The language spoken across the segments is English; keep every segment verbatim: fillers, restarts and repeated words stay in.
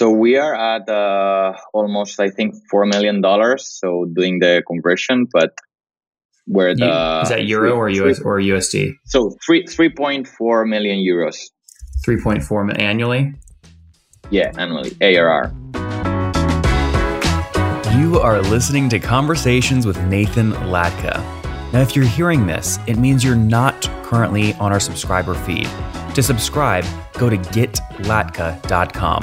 So we are at uh, almost, I think, four million dollars. So doing the conversion, but where the... You, is that euro three, or, U S, three, or U S D? So three, three point four million euros. three point four annually? Yeah, annually. A R R. You are listening to Conversations with Nathan Latka. Now, if you're hearing this, it means you're not currently on our subscriber feed. To subscribe, go to get latka dot com.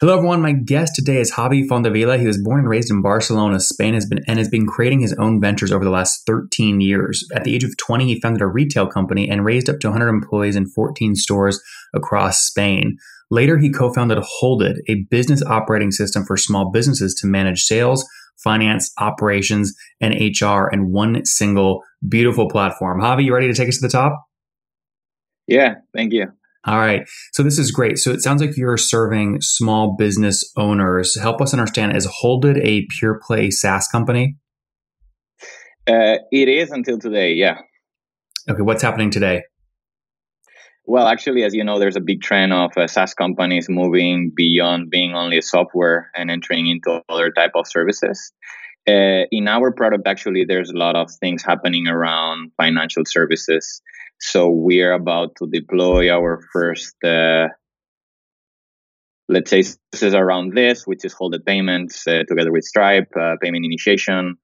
Hello, everyone. My guest today is Javi Fondevila. He was born and raised in Barcelona, Spain, has been, and has been creating his own ventures over the last thirteen years. At the age of twenty, he founded a retail company and raised up to one hundred employees in fourteen stores across Spain. Later, he co-founded Holded, a business operating system for small businesses to manage sales, finance, operations, and H R in one single beautiful platform. Javi, you ready to take us to the top? Yeah, thank you. All right. So this is great. So it sounds like you're serving small business owners. Help us understand, is Holded a pure play SaaS company? Uh, it is until today, yeah. Okay. What's happening today? Well, actually, as you know, there's a big trend of uh, SaaS companies moving beyond being only a software and entering into other type of services. Uh, in our product, actually, there's a lot of things happening around financial services. So we're about to deploy our first, uh, let's say, services around this, which is Holded Payments uh, together with Stripe, uh, payment initiation,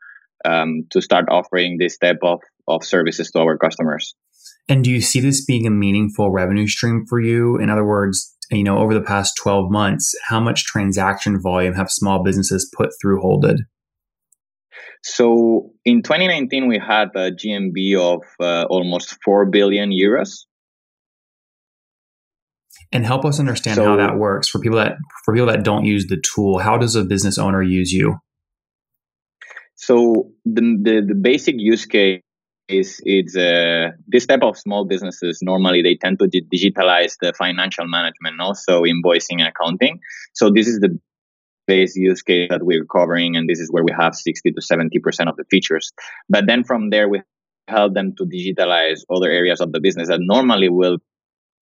um, to start offering this type of, of services to our customers. And do you see this being a meaningful revenue stream for you? In other words, you know, over the past twelve months, how much transaction volume have small businesses put through Holded? So in twenty nineteen, we had a G M V of uh, almost four billion euros. And help us understand so, how that works for people that for people that don't use the tool. How does a business owner use you? So the the, the basic use case is it's uh, this type of small businesses. Normally, they tend to digitalize the financial management, also invoicing and accounting. So this is the base use case that we're covering, and this is where we have sixty to seventy percent of the features. But then from there, we help them to digitalize other areas of the business that normally will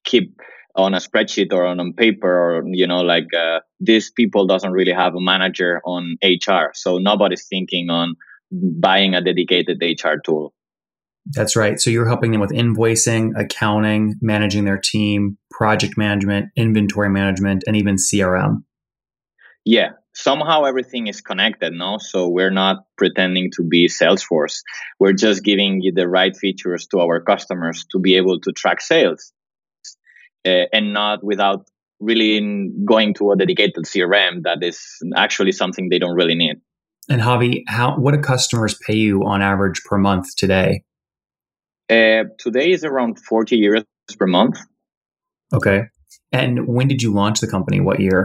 keep on a spreadsheet or on, on paper, or, you know, like uh, these people doesn't really have a manager on H R. So nobody's thinking on buying a dedicated H R tool. That's right. So you're helping them with invoicing, accounting, managing their team, project management, inventory management, and even C R M. Yeah, somehow everything is connected, no? So we're not pretending to be Salesforce. We're just giving you the right features to our customers to be able to track sales uh, and not without really going to a dedicated C R M that is actually something they don't really need. And Javi, how what do customers pay you on average per month today? Uh, today is around forty euros per month. Okay. And when did you launch the company? What year?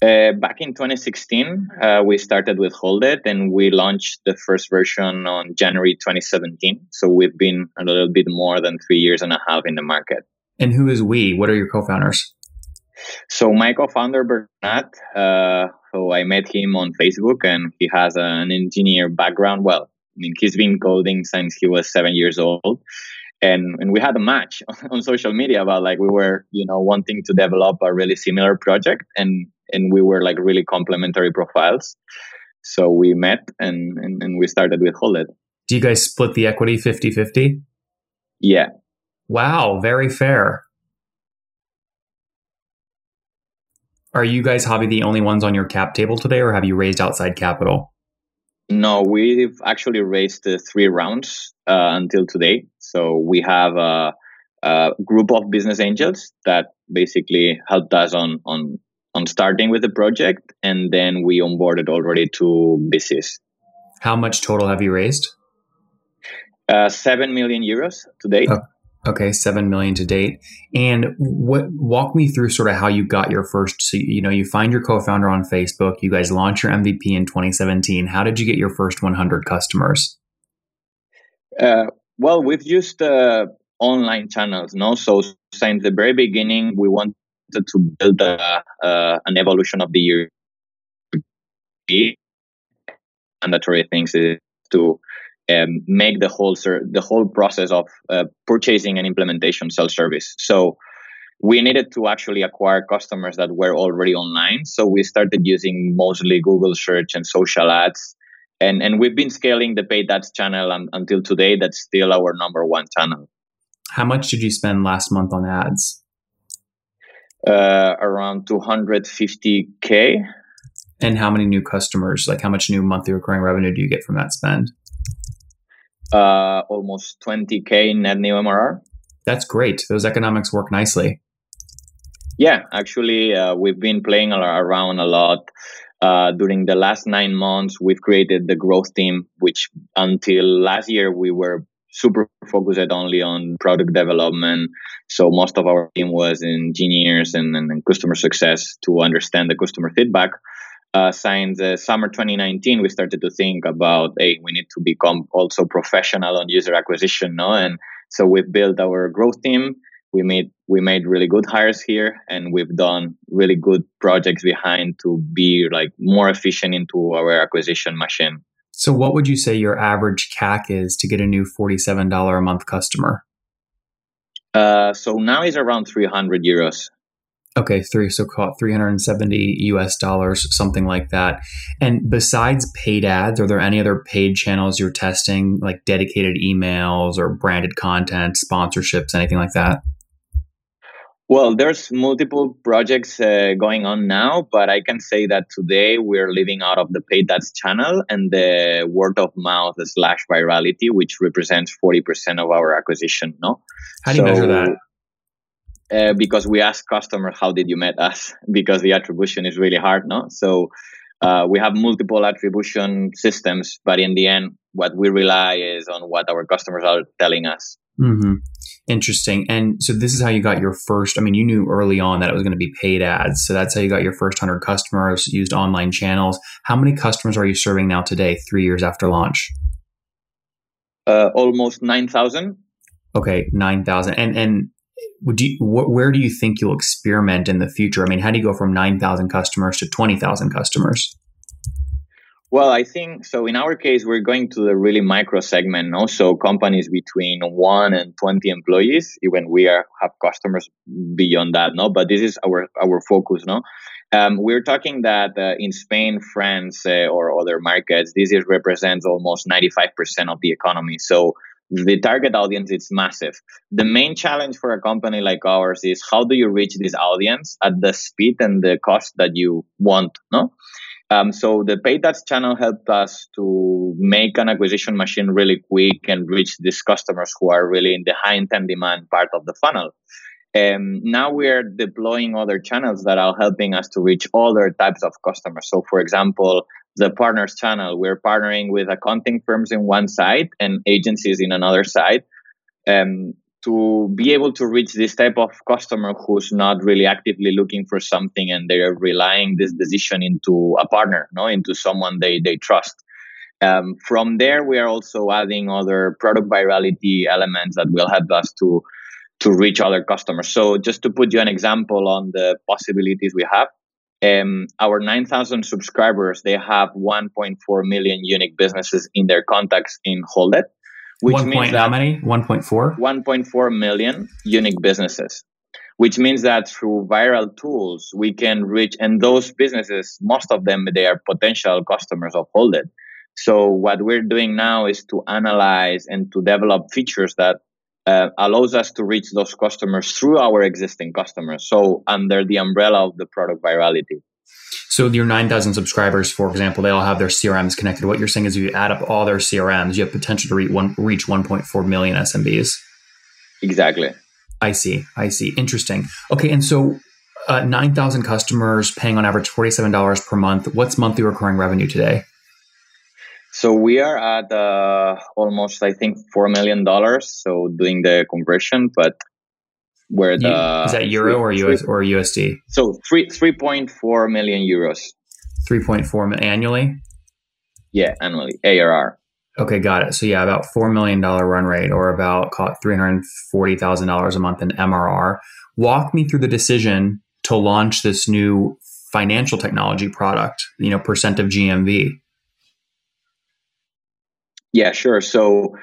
Uh, back in twenty sixteen, uh, we started with Holded, and we launched the first version on January twenty seventeen. So we've been a little bit more than three years and a half in the market. And who is we? What are your co-founders? So my co-founder, Bernat, uh, so I met him on Facebook, and he has an engineer background. Well, I mean, he's been coding since he was seven years old. And and we had a match on social media about like we were, you know, wanting to develop a really similar project, and and we were like really complementary profiles. So we met and, and, and we started with Holded. Do you guys split the equity fifty-fifty? Yeah. Wow, very fair. Are you guys, Javi, the only ones on your cap table today, or have you raised outside capital? No, we've actually raised uh, three rounds uh, until today. So we have a, a group of business angels that basically helped us on on on starting with the project, and then we onboarded already two B Cs. How much total have you raised? Uh, seven million euros to date. Oh. Okay, seven million to date. And what walk me through sort of how you got your first. So you know, you find your co-founder on Facebook. You guys launch your M V P in twenty seventeen. How did you get your first one hundred customers? Uh, well, we've used uh, online channels, no. So since the very beginning, we wanted to build a, uh, an evolution of the year. Mandatory things is to. Um, make the whole ser- the whole process of uh, purchasing and implementation self-service. So we needed to actually acquire customers that were already online. So we started using mostly Google search and social ads. And, and we've been scaling the paid ads channel um, until today. That's still our number one channel. How much did you spend last month on ads? Uh, around two hundred fifty K. And how many new customers, like how much new monthly recurring revenue do you get from that spend? Uh, almost twenty K in net new M R R. That's great. Those economics work nicely. Yeah, actually, uh, we've been playing around a lot. Uh, during the last nine months, we've created the growth team, which until last year, we were super focused only on product development. So most of our team was engineers and, and, and customer success to understand the customer feedback. Uh, since uh, summer twenty nineteen, we started to think about, hey, we need to become also professional on user acquisition, no? And so we built our growth team. We made we made really good hires here, and we've done really good projects behind to be like more efficient into our acquisition machine. So, what would you say your average C A C is to get a new forty-seven dollars a month customer? Uh, so now it's around three hundred euros. Okay, three, so call it three hundred seventy U S dollars, something like that. And besides paid ads, are there any other paid channels you're testing, like dedicated emails or branded content, sponsorships, anything like that? Well, there's multiple projects uh, going on now, but I can say that today we're living out of the paid ads channel and the word of mouth slash virality, which represents forty percent of our acquisition, no? How do you so, measure that? Uh, because we ask customers, how did you met us? Because the attribution is really hard, no? So uh, we have multiple attribution systems, but in the end, what we rely is on what our customers are telling us. Mm-hmm. Interesting. And so this is how you got your first, I mean, you knew early on that it was going to be paid ads. So that's how you got your first one hundred customers, used online channels. How many customers are you serving now today, three years after launch? Uh, almost nine thousand. Okay, nine thousand. And, and, Would you, wh- where do you think you'll experiment in the future? I mean, how do you go from nine thousand customers to twenty thousand customers? Well, I think, so in our case, we're going to the really micro segment. Also, companies between one and twenty employees, even we are, have customers beyond that, no? But this is our, our focus, no? Um, we're talking that uh, in Spain, France, uh, or other markets, this is represents almost ninety-five percent of the economy. So the target audience is massive. The main challenge for a company like ours is how do you reach this audience at the speed and the cost that you want, no? Um, so the paid ads channel helped us to make an acquisition machine really quick and reach these customers who are really in the high intent demand part of the funnel. Um, now we are deploying other channels that are helping us to reach other types of customers. So, for example, the partners channel, we're partnering with accounting firms in one side and agencies in another side um, to be able to reach this type of customer who's not really actively looking for something and they're relying this decision into a partner, no, into someone they, they trust. Um, from there, we are also adding other product virality elements that will help us to to reach other customers. So just to put you an example on the possibilities we have, um, our nine thousand subscribers, they have one point four million unique businesses in their contacts in Holded, which One means point, that how many? one point four? one point four million unique businesses, which means that through viral tools, we can reach, and those businesses, most of them, they are potential customers of Holded. So what we're doing now is to analyze and to develop features that uh, allows us to reach those customers through our existing customers. So under the umbrella of the product virality. So your nine thousand subscribers, for example, they all have their C R Ms connected. What you're saying is if you add up all their C R Ms, you have potential to reach, one, reach one point four million S M Bs. Exactly. I see. I see. Interesting. Okay. And so uh, nine thousand customers paying on average forty-seven dollars per month. What's monthly recurring revenue today? So we are at uh, almost, I think, four million dollars. So doing the conversion, but where the... Is that euro three, or U S or U S D? So three three three point four million euros. three point four million annually? Yeah, annually. A R R. Okay, got it. So yeah, about four million dollars run rate or about three hundred forty thousand dollars a month in M R R. Walk me through the decision to launch this new financial technology product, you know, percent of G M V. Yeah, sure. So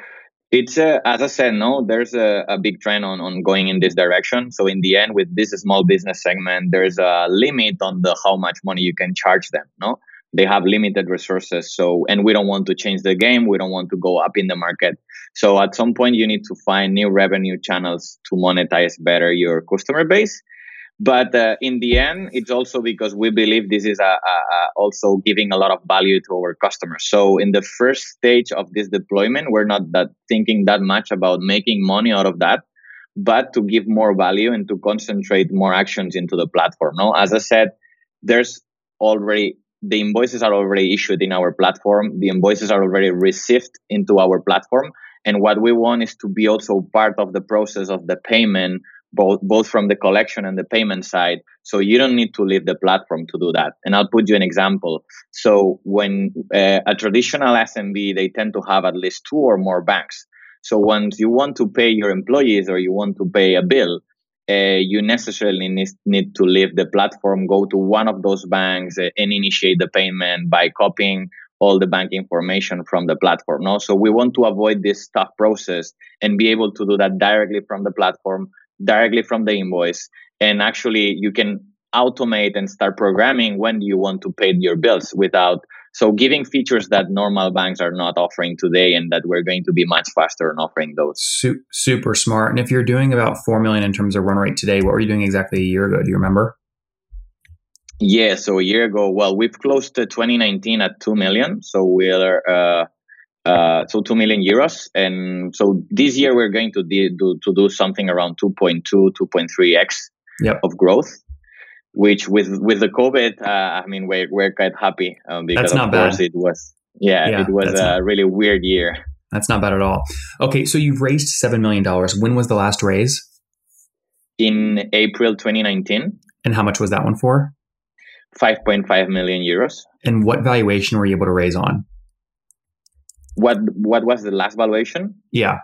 it's, a, as I said, no, there's a, a big trend on, on going in this direction. So in the end, with this small business segment, there's a limit on the how much money you can charge them, no? They have limited resources. So, and we don't want to change the game. We don't want to go up in the market. So at some point you need to find new revenue channels to monetize better your customer base. But uh, in the end, it's also because we believe this is a, a, a also giving a lot of value to our customers. So in the first stage of this deployment, we're not that thinking that much about making money out of that, but to give more value and to concentrate more actions into the platform. No, as I said, there's already... The invoices are already issued in our platform. The invoices are already received into our platform. And what we want is to be also part of the process of the payment, both both from the collection and the payment side. So you don't need to leave the platform to do that. And I'll put you an example. So when uh, a traditional S M B, they tend to have at least two or more banks. So once you want to pay your employees or you want to pay a bill, Uh, you necessarily need, need to leave the platform, go to one of those banks uh, and initiate the payment by copying all the bank information from the platform. No? So we want to avoid this tough process and be able to do that directly from the platform, directly from the invoice. And actually, you can automate and start programming when you want to pay your bills without... So giving features that normal banks are not offering today and that we're going to be much faster in offering those. Su- super smart. And if you're doing about four million in terms of run rate today, what were you doing exactly a year ago? Do you remember? Yeah. So a year ago, well, we've closed twenty nineteen at two million. So we're, uh, uh, so two million euros. And so this year we're going to de- do, to do something around two point two, two point three x yep. of growth. Which with, with the COVID, uh, I mean, we're, we're quite happy um, because that's not of course bad. It was, yeah, yeah it was a not, really weird year. That's not bad at all. Okay. So you've raised seven million dollars. When was the last raise? In April twenty nineteen. And how much was that one for? five point five million euros. And what valuation were you able to raise on? What, what was the last valuation? Yeah.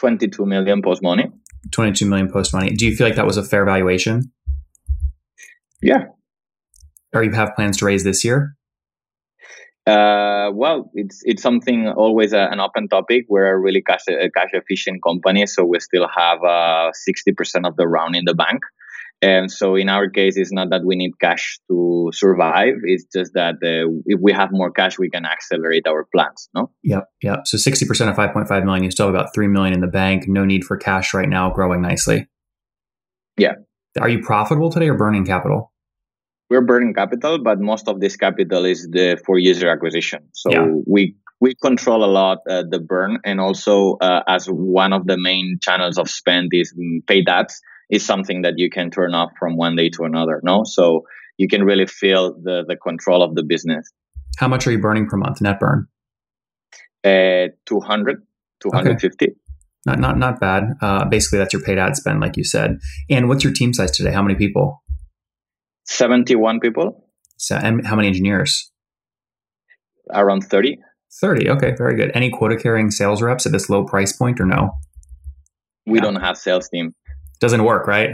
twenty-two million post money. twenty-two million post money. Do you feel like that was a fair valuation? Yeah. Or you have plans to raise this year? Uh, well, it's it's something always a, an open topic. We're a really cash a cash efficient company, so we still have uh, sixty percent of the round in the bank. And so in our case, it's not that we need cash to survive. It's just that uh, if we have more cash, we can accelerate our plans, no? Yep, yep. So sixty percent of five point five million, you still have about three million in the bank. No need for cash right now, growing nicely. Yeah. Are you profitable today or burning capital? We're burning capital, but most of this capital is the for user acquisition. So yeah. we we control a lot uh, the burn, and also uh, as one of the main channels of spend is paid ads is something that you can turn off from one day to another. No, so you can really feel the the control of the business. How much are you burning per month? Net burn? Uh, two hundred, two fifty. Okay. Not, not, not bad. Uh, basically, that's your paid ad spend, like you said. And what's your team size today? How many people? seventy-one people. So, and how many engineers? Around thirty. thirty. Okay, very good. Any quota-carrying sales reps at this low price point or no? We yeah. don't have sales team. Doesn't work, right?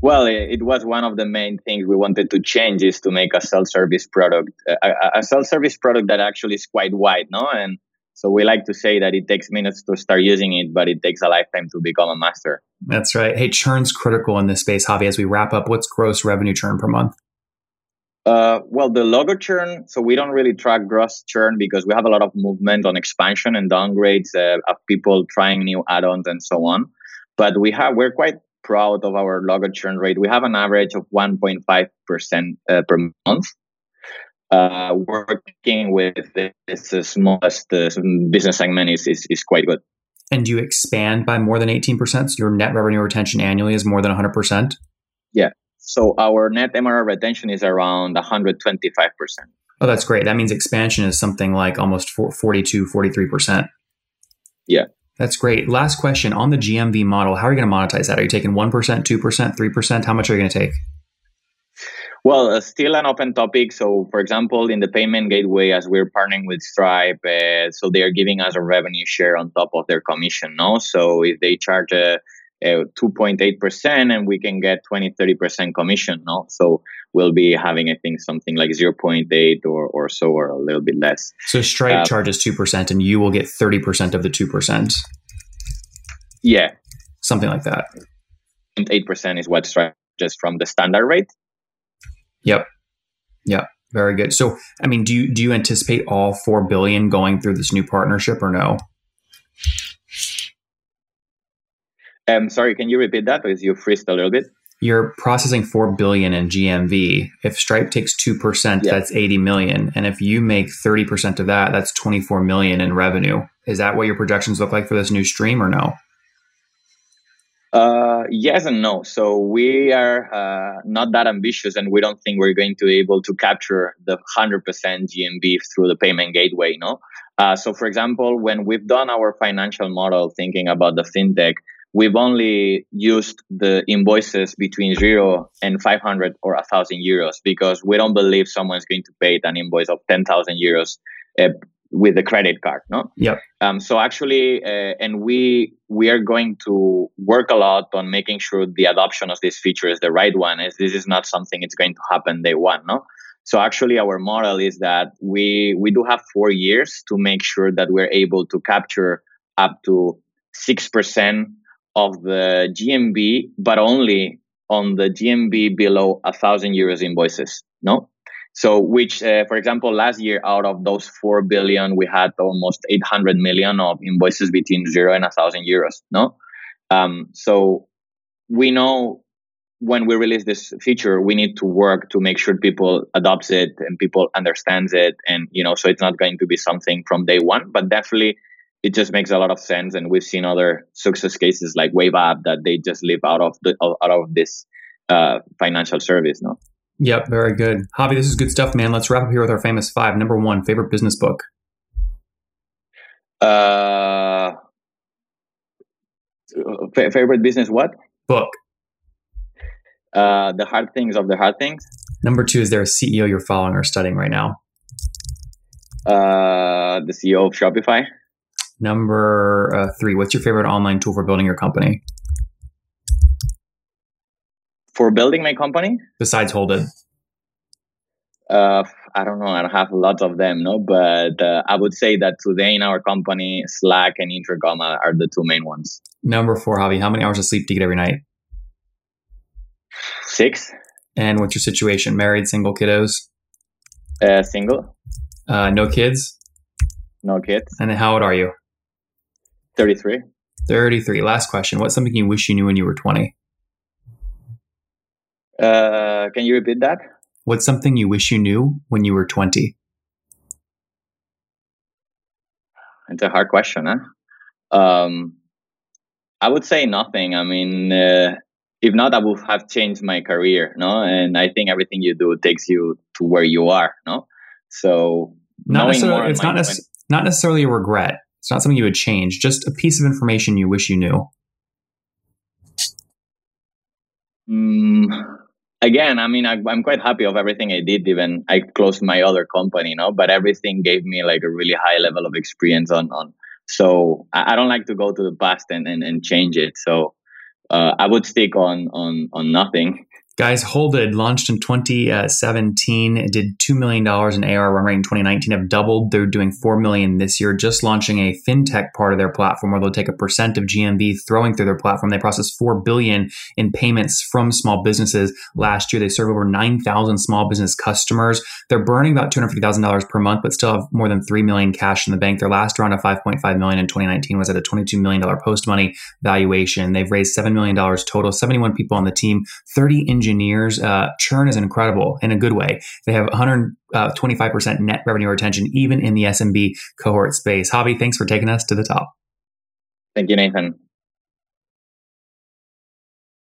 Well, it was one of the main things we wanted to change is to make a self-service product, a, a self-service product that actually is quite wide, no? And so we like to say that it takes minutes to start using it, but it takes a lifetime to become a master. That's right. Hey, churn's critical in this space, Javi. As we wrap up, what's gross revenue churn per month? Uh, well, the logo churn, so we don't really track gross churn because we have a lot of movement on expansion and downgrades uh, of people trying new add-ons and so on. But we have, we're quite proud of our logo churn rate. We have an average of one point five percent uh, per month. Uh, working with this uh, smallest uh, business segment is, is, is quite good. And do you expand by more than eighteen percent? So your net revenue retention annually is more than one hundred percent? Yeah. So our net M R R retention is around one hundred twenty-five percent. Oh, that's great. That means expansion is something like almost forty-two, forty-three percent. Yeah. That's great. Last question on the G M V model. How are you going to monetize that? Are you taking one percent, two percent, three percent? How much are you going to take? Well, uh, still an open topic. So, for example, in the payment gateway, as we're partnering with Stripe, uh, so they are giving us a revenue share on top of their commission. No, so if they charge a uh, two point eight percent and we can get twenty, thirty percent commission. No, so we'll be having, I think, something like zero point eight or, or so, or a little bit less. So Stripe uh, charges two percent and you will get thirty percent of the two percent. Yeah. Something like that. eight percent is what Stripe just from the standard rate. Yep. Yep. Very good. So, I mean, do you, do you anticipate all four billion dollars going through this new partnership or no? Um, sorry, can you repeat that? Because you freezed a little bit. You're processing four billion dollars in G M V. If Stripe takes two percent, yeah. That's eighty million dollars. And if you make thirty percent of that, that's twenty-four million dollars in revenue. Is that what your projections look like for this new stream or no? Uh, yes and no. So we are uh, not that ambitious and we don't think we're going to be able to capture the one hundred percent G M V through the payment gateway. No. Uh, so, for example, when we've done our financial model thinking about the fintech, we've only used the invoices between zero and five hundred or one thousand euros because we don't believe someone's going to pay an invoice of ten thousand euros uh, with a credit card. No. Yeah. Um, so actually, uh, and we we are going to work a lot on making sure the adoption of this feature is the right one. As this is not something it's going to happen day one. No. So actually, our model is that we we do have four years to make sure that we're able to capture up to six percent. Of the G M V, but only on the G M V below a thousand euros invoices. No, so which, uh, for example, last year out of those four billion, we had almost eight hundred million of invoices between zero and a thousand euros. No, um, so we know when we release this feature, we need to work to make sure people adopts it and people understands it, and you know, so it's not going to be something from day one, but definitely. It just makes a lot of sense, and we've seen other success cases like Wave App that they just live out of the, out of this uh, financial service. No. Yep, very good, Javi. This is good stuff, man. Let's wrap up here with our famous five. Number one, favorite business book. Uh, f- favorite business what book? Uh, the Hard Things of the Hard Things. Number two, is there a C E O you're following or studying right now? Uh, the C E O of Shopify. Number uh, three, what's your favorite online tool for building your company? For building my company? Besides Holded. Uh, I don't know. I have lots of them, no? But uh, I would say that today in our company, Slack and Intercom are the two main ones. Number four, Javi, how many hours of sleep do you get every night? Six. And what's your situation? Married, single, kiddos? Uh, single. Uh, no kids? No kids. And how old are you? thirty-three. thirty-three. Last question. What's something you wish you knew when you were twenty? Uh, can you repeat that? What's something you wish you knew when you were twenty? It's a hard question, huh? Um, I would say nothing. I mean, uh, if not, I would have changed my career, no? And I think everything you do takes you to where you are, no? So not necessarily, it's not necessarily... Not necessarily a regret. It's not something you would change. Just a piece of information you wish you knew. Mm, again, I mean, I, I'm quite happy of everything I did. Even I closed my other company, you know, but everything gave me like a really high level of experience on. on. So I, I don't like to go to the past and, and, and change it. So uh, I would stick on, on, on nothing. Guys, Holded launched in twenty seventeen. It did two million dollars in A R R run rate in twenty nineteen. Have doubled. They're doing four million dollars this year. Just launching a fintech part of their platform where they'll take a percent of G M V throwing through their platform. They processed four billion dollars in payments from small businesses last year. They serve over nine thousand small business customers. They're burning about two hundred fifty thousand dollars per month, but still have more than three million dollars cash in the bank. Their last round of five point five million dollars in twenty nineteen was at a twenty-two million dollars post-money valuation. They've raised seven million dollars total, seventy-one people on the team, thirty engineers. Uh, churn is incredible in a good way. They have one hundred twenty-five percent net revenue retention, even in the S M B cohort space. Javi, thanks for taking us to the top. Thank you, Nathan.